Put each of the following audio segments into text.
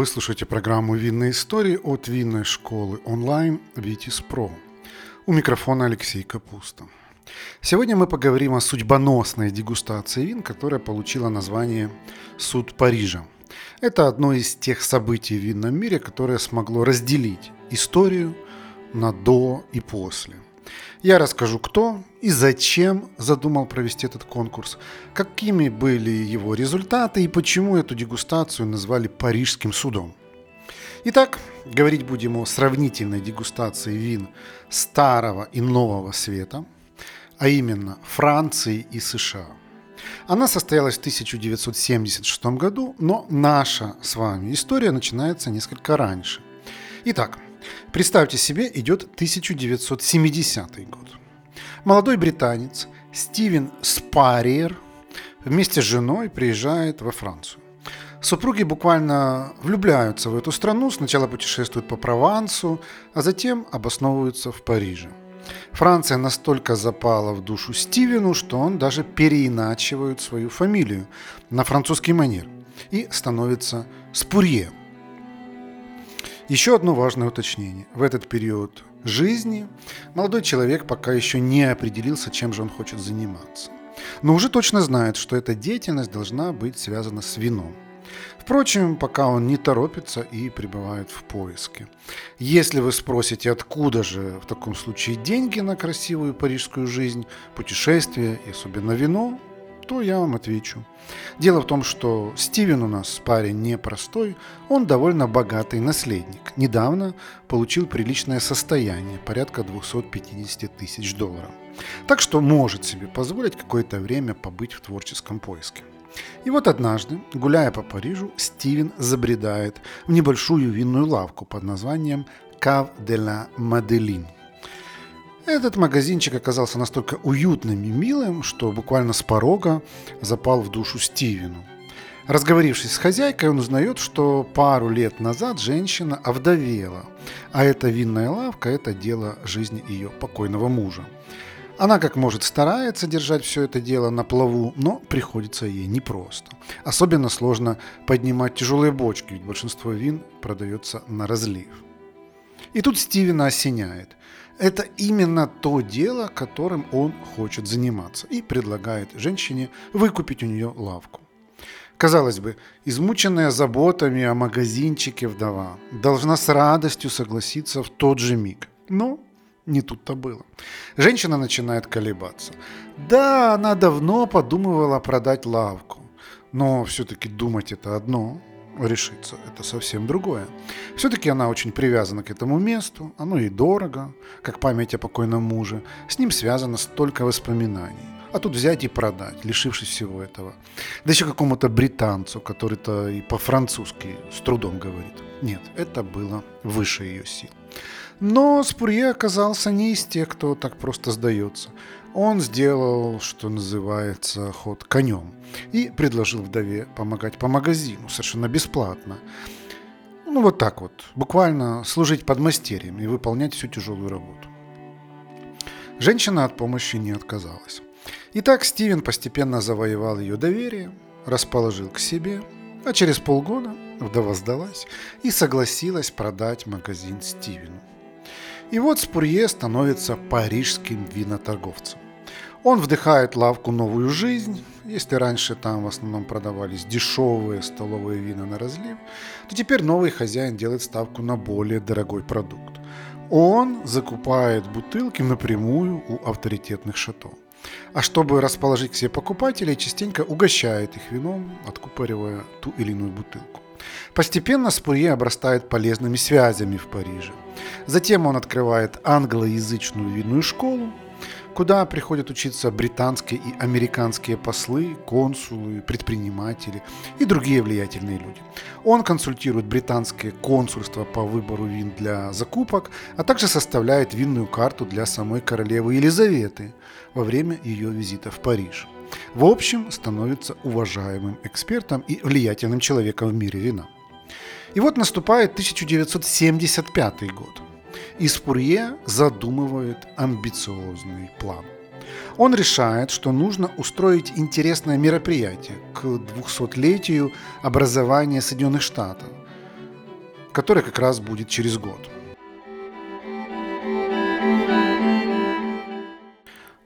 Вы слушаете программу «Винные истории» от винной школы онлайн «Vitis Pro». У микрофона Алексей Капуста. Сегодня мы поговорим о судьбоносной дегустации вин, которая получила название «Суд Парижа». Это одно из тех событий в винном мире, которое смогло разделить историю на «до» и «после». Я расскажу, кто и зачем задумал провести этот конкурс, какими были его результаты и почему эту дегустацию назвали Парижским судом. Итак, говорить будем о сравнительной дегустации вин Старого и Нового Света, а именно Франции и США. Она состоялась в 1976 году, но наша с вами история начинается несколько раньше. Итак, представьте себе, идет 1970 год. Молодой британец Стивен Спарьер вместе с женой приезжает во Францию. Супруги буквально влюбляются в эту страну, сначала путешествуют по Провансу, а затем обосновываются в Париже. Франция настолько запала в душу Стивену, что он даже переиначивает свою фамилию на французский манер и становится Спурье. Еще одно важное уточнение. В этот период жизни молодой человек пока еще не определился, чем же он хочет заниматься. Но уже точно знает, что эта деятельность должна быть связана с вином. Впрочем, пока он не торопится и пребывает в поиске. Если вы спросите, откуда же в таком случае деньги на красивую парижскую жизнь, путешествия и особенно вино, то я вам отвечу. Дело в том, что Стивен у нас парень непростой, он довольно богатый наследник. Недавно получил приличное состояние, порядка 250 тысяч долларов. Так что может себе позволить какое-то время побыть в творческом поиске. И вот однажды, гуляя по Парижу, Стивен забредает в небольшую винную лавку под названием «Cave de la Madeleine». Этот магазинчик оказался настолько уютным и милым, что буквально с порога запал в душу Стивену. Разговорившись с хозяйкой, он узнает, что пару лет назад женщина овдовела, а эта винная лавка – это дело жизни ее покойного мужа. Она как может старается держать все это дело на плаву, но приходится ей непросто. Особенно сложно поднимать тяжелые бочки, ведь большинство вин продается на разлив. И тут Стивена осеняет. Это именно то дело, которым он хочет заниматься, и предлагает женщине выкупить у нее лавку. Казалось бы, измученная заботами о магазинчике вдова должна с радостью согласиться в тот же миг. Но не тут-то было. Женщина начинает колебаться. Да, она давно подумывала продать лавку, но все-таки думать это одно. Решиться. Это совсем другое. Все-таки она очень привязана к этому месту, оно ей дорого, как память о покойном муже. С ним связано столько воспоминаний. А тут взять и продать, лишившись всего этого. Да еще какому-то британцу, который-то и по-французски с трудом говорит. Нет, это было выше ее сил. Но Спурье оказался не из тех, кто так просто сдается. Он сделал, что называется, ход конем и предложил вдове помогать по магазину совершенно бесплатно. Вот так вот, буквально служить подмастерьем и выполнять всю тяжелую работу. Женщина от помощи не отказалась. Итак, Стивен постепенно завоевал ее доверие, расположил к себе, а через полгода вдова сдалась и согласилась продать магазин Стивену. И вот Спурье становится парижским виноторговцем. Он вдыхает лавку новую жизнь. Если раньше там в основном продавались дешевые столовые вина на разлив, то теперь новый хозяин делает ставку на более дорогой продукт. Он закупает бутылки напрямую у авторитетных шато. А чтобы расположить к себе покупателей, частенько угощает их вином, откупоривая ту или иную бутылку. Постепенно Спурье обрастает полезными связями в Париже. Затем он открывает англоязычную винную школу, куда приходят учиться британские и американские послы, консулы, предприниматели и другие влиятельные люди. Он консультирует британское консульство по выбору вин для закупок, а также составляет винную карту для самой королевы Елизаветы во время ее визита в Париж. В общем, становится уважаемым экспертом и влиятельным человеком в мире вина. И вот наступает 1975 год, и Спурье задумывает амбициозный план. Он решает, что нужно устроить интересное мероприятие к 200-летию образования Соединенных Штатов. которая как раз будет через год.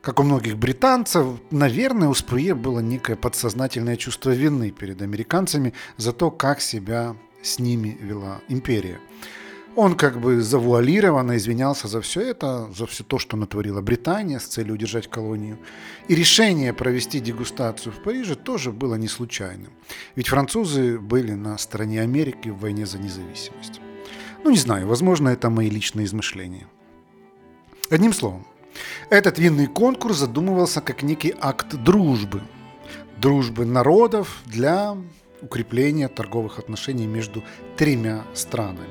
Как у многих британцев, наверное, у Спарье было некое подсознательное чувство вины перед американцами за то, как себя с ними вела империя. Он как бы завуалированно извинялся за все это, за все то, что натворила Британия с целью удержать колонию. И решение провести дегустацию в Париже тоже было не случайным. Ведь французы были на стороне Америки в войне за независимость. Ну, не знаю, возможно, это мои личные измышления. Одним словом, этот винный конкурс задумывался как некий акт дружбы. Дружбы народов для укрепления торговых отношений между тремя странами.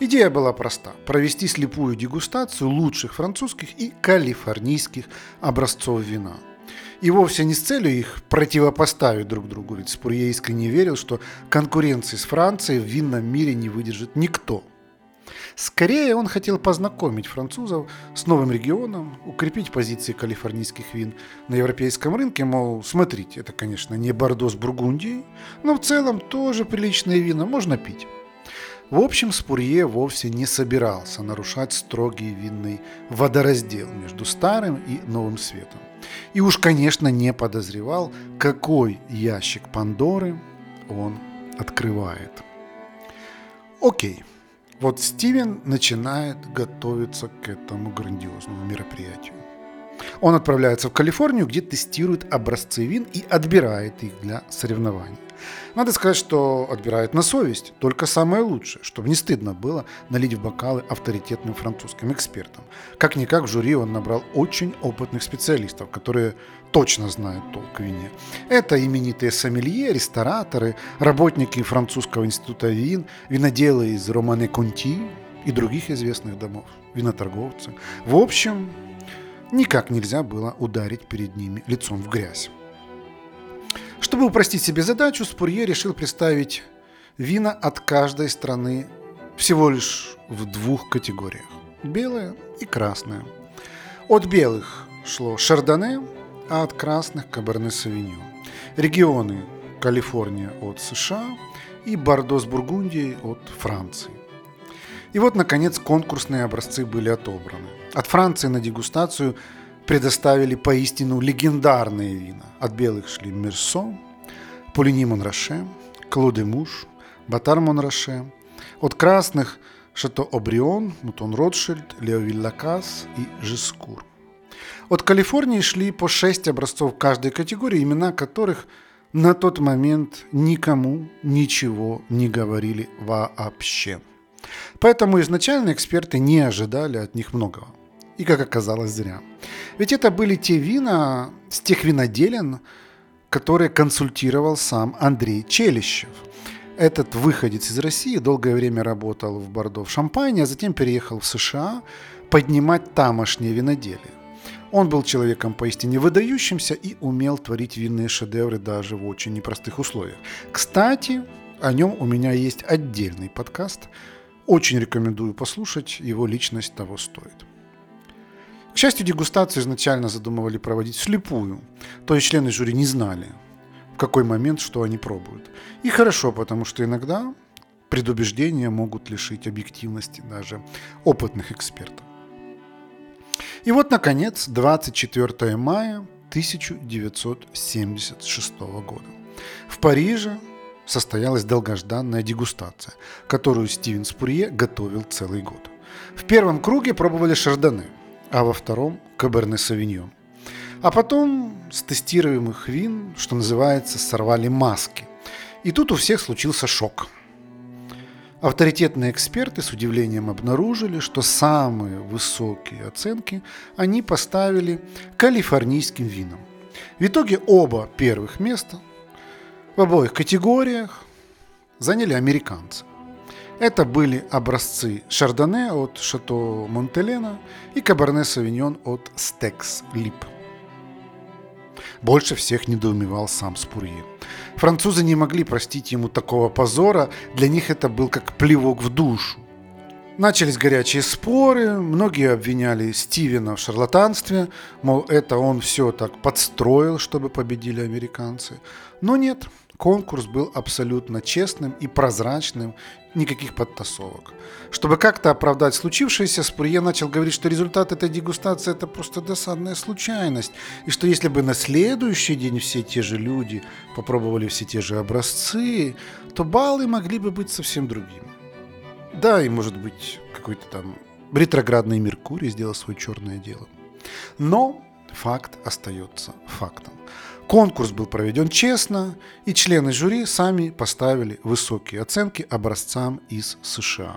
Идея была проста – провести слепую дегустацию лучших французских и калифорнийских образцов вина. И вовсе не с целью их противопоставить друг другу, ведь Спарье искренне верил, что конкуренции с Францией в винном мире не выдержит никто. Скорее, он хотел познакомить французов с новым регионом, укрепить позиции калифорнийских вин на европейском рынке, мол, смотрите, это, конечно, не бордо с Бургундией, но в целом тоже приличные вина, можно пить. В общем, Спарье вовсе не собирался нарушать строгий винный водораздел между старым и новым светом. И уж, конечно, не подозревал, какой ящик Пандоры он открывает. Окей. Вот Стивен начинает готовиться к этому грандиозному мероприятию. Он отправляется в Калифорнию, где тестирует образцы вин и отбирает их для соревнований. Надо сказать, что отбирает на совесть, только самое лучшее, чтобы не стыдно было налить в бокалы авторитетным французским экспертам. Как-никак в жюри он набрал очень опытных специалистов, которые точно знают толк в вине. Это именитые сомелье, рестораторы, работники Французского института вин, виноделы из Романе-Конти и других известных домов, виноторговцы. В общем, никак нельзя было ударить перед ними лицом в грязь. Чтобы упростить себе задачу, Спарье решил представить вина от каждой страны всего лишь в двух категориях – белое и красное. От белых шло шардоне, а от красных – каберне-совиньон. Регионы – Калифорния от США и бордо с Бургундией от Франции. И вот, наконец, конкурсные образцы были отобраны. От Франции на дегустацию предоставили поистину легендарные вина. От белых шли Мерсо, Полини Монраше, Кло де Муш, Батар Монраше. От красных Шато Обрион, Мутон-Ротшильд, Леовиль-Лакас и Жескур. От Калифорнии шли по 6 образцов каждой категории, имена которых на тот момент никому ничего не говорили вообще. Поэтому изначально эксперты не ожидали от них многого. И, как оказалось, зря. Ведь это были те вина с тех виноделен, которые консультировал сам Андрей Челищев. Этот выходец из России долгое время работал в Бордо в Шампане, а затем переехал в США поднимать тамошние виноделия. Он был человеком поистине выдающимся и умел творить винные шедевры даже в очень непростых условиях. Кстати, о нем у меня есть отдельный подкаст. Очень рекомендую послушать, его личность того стоит. К счастью, дегустацию изначально задумывали проводить вслепую, то есть члены жюри не знали, в какой момент что они пробуют. И хорошо, потому что иногда предубеждения могут лишить объективности даже опытных экспертов. И вот, наконец, 24 мая 1976 года. В Париже состоялась долгожданная дегустация, которую Стивен Спарье готовил целый год. В первом круге пробовали шардоне, а во втором – каберне-совиньон. А потом с тестируемых вин, что называется, сорвали маски. И тут у всех случился шок. Авторитетные эксперты с удивлением обнаружили, что самые высокие оценки они поставили калифорнийским винам. В итоге оба первых места в обоих категориях заняли американцы. Это были образцы шардоне от Шато Монтелена и каберне-совиньон от Стэкс Лип. Больше всех недоумевал сам Спурье. Французы не могли простить ему такого позора, для них это был как плевок в душу. Начались горячие споры, многие обвиняли Стивена в шарлатанстве, мол, это он все так подстроил, чтобы победили американцы. Но нет, конкурс был абсолютно честным и прозрачным, никаких подтасовок. Чтобы как-то оправдать случившееся, Спурье начал говорить, что результат этой дегустации – это просто досадная случайность, и что если бы на следующий день все те же люди попробовали все те же образцы, то баллы могли бы быть совсем другими. Да, и, может быть, какой-то там ретроградный Меркурий сделал свое черное дело. Но факт остается фактом. Конкурс был проведен честно, и члены жюри сами поставили высокие оценки образцам из США.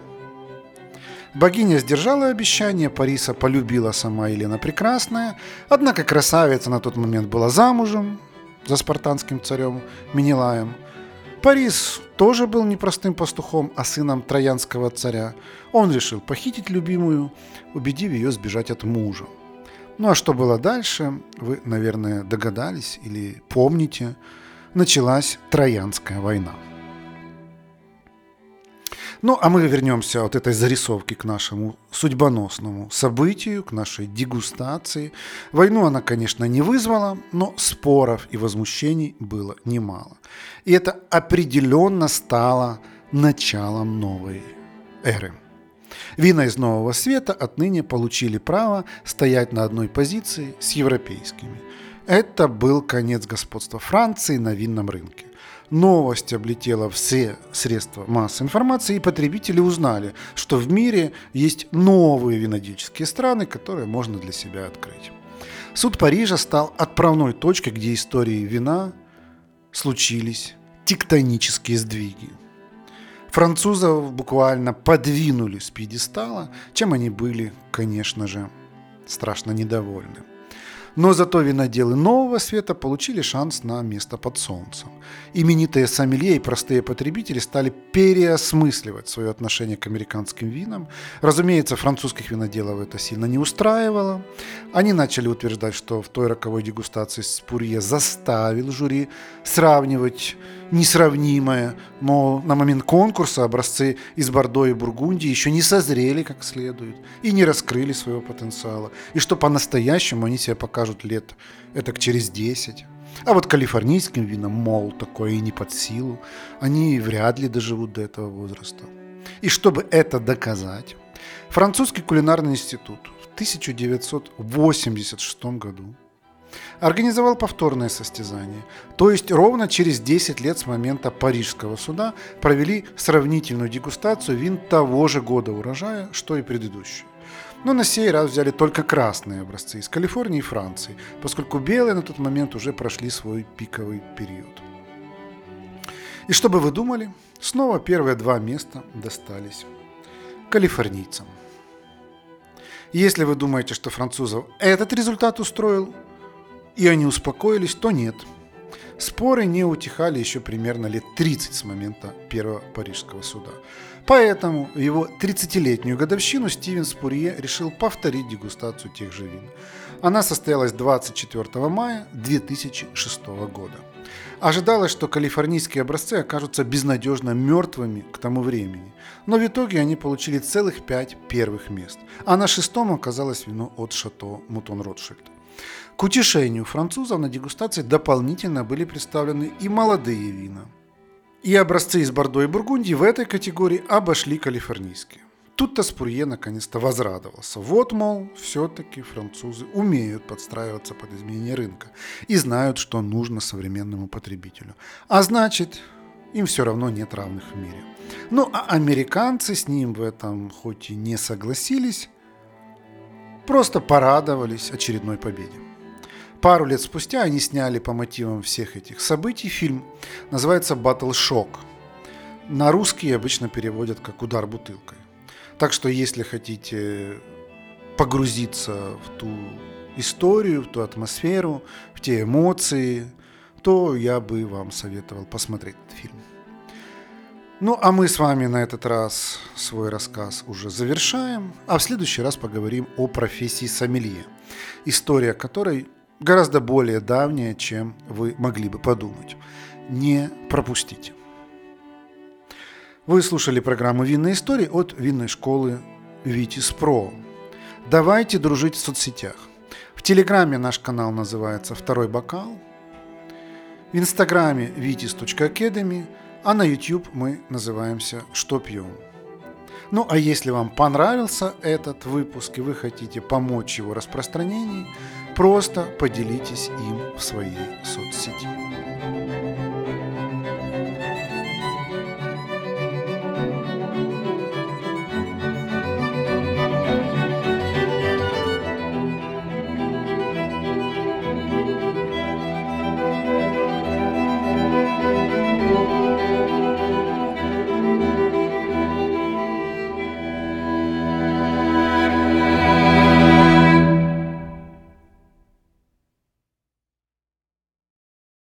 Богиня сдержала обещание, Париса полюбила сама Елена Прекрасная, однако красавица на тот момент была замужем за спартанским царем Менелаем. Парис тоже был не простым пастухом, а сыном троянского царя. Он решил похитить любимую, убедив ее сбежать от мужа. Ну а что было дальше, вы, наверное, догадались или помните, началась Троянская война. Ну, а мы вернемся от этой зарисовки к нашему судьбоносному событию, к нашей дегустации. Войну она, конечно, не вызвала, но споров и возмущений было немало. И это определенно стало началом новой эры. Вина из Нового Света отныне получили право стоять на одной позиции с европейскими. Это был конец господства Франции на винном рынке. Новость облетела все средства массовой информации, и потребители узнали, что в мире есть новые винодельческие страны, которые можно для себя открыть. Суд Парижа стал отправной точкой, где истории вина случились тектонические сдвиги. Французов буквально подвинули с пьедестала, чем они были, конечно же, страшно недовольны. Но зато виноделы нового света получили шанс на место под солнцем. Именитые сомелье и простые потребители стали переосмысливать свое отношение к американским винам. Разумеется, французских виноделов это сильно не устраивало. Они начали утверждать, что в той роковой дегустации Спурье заставил жюри сравнивать несравнимое, мол, на момент конкурса образцы из Бордо и Бургундии еще не созрели как следует и не раскрыли своего потенциала, и что по-настоящему они себя покажут лет этак через 10. А вот калифорнийским винам, мол, такое и не под силу, они вряд ли доживут до этого возраста. И чтобы это доказать, Французский кулинарный институт в 1986 году организовал повторное состязание, то есть ровно через 10 лет с момента Парижского суда провели сравнительную дегустацию вин того же года урожая, что и предыдущий. Но на сей раз взяли только красные образцы из Калифорнии и Франции, поскольку белые на тот момент уже прошли свой пиковый период. И что бы вы думали, снова первые два места достались калифорнийцам. Если вы думаете, что французов этот результат устроил, и они успокоились, то нет. Споры не утихали еще примерно лет 30 с момента первого Парижского суда. Поэтому в его 30-летнюю годовщину Стивен Спурье решил повторить дегустацию тех же вин. Она состоялась 24 мая 2006 года. Ожидалось, что калифорнийские образцы окажутся безнадежно мертвыми к тому времени, но в итоге они получили целых 5 первых мест, а на шестом оказалось вино от Шато Мутон-Ротшильд. К утешению французов на дегустации дополнительно были представлены и молодые вина. И образцы из Бордо и Бургундии в этой категории обошли калифорнийские. Тут-то Спурье наконец-то возрадовался. Вот, мол, все-таки французы умеют подстраиваться под изменения рынка и знают, что нужно современному потребителю. А значит, им все равно нет равных в мире. Ну, а американцы с ним в этом хоть и не согласились, просто порадовались очередной победе. Пару лет спустя они сняли по мотивам всех этих событий фильм, называется «Battle Shock». На русский обычно переводят как «Удар бутылкой». Так что если хотите погрузиться в ту историю, в ту атмосферу, в те эмоции, то я бы вам советовал посмотреть этот фильм. Ну, а мы с вами на этот раз свой рассказ уже завершаем, а в следующий раз поговорим о профессии сомелье, история которой гораздо более давняя, чем вы могли бы подумать. Не пропустите. Вы слушали программу «Винные истории» от винной школы Vitis Pro. Давайте дружить в соцсетях. В Телеграме наш канал называется «Второй бокал», в Инстаграме vitis.academy, а на YouTube мы называемся «Что пьем?». Ну а если вам понравился этот выпуск и вы хотите помочь его распространению, просто поделитесь им в своей соцсети.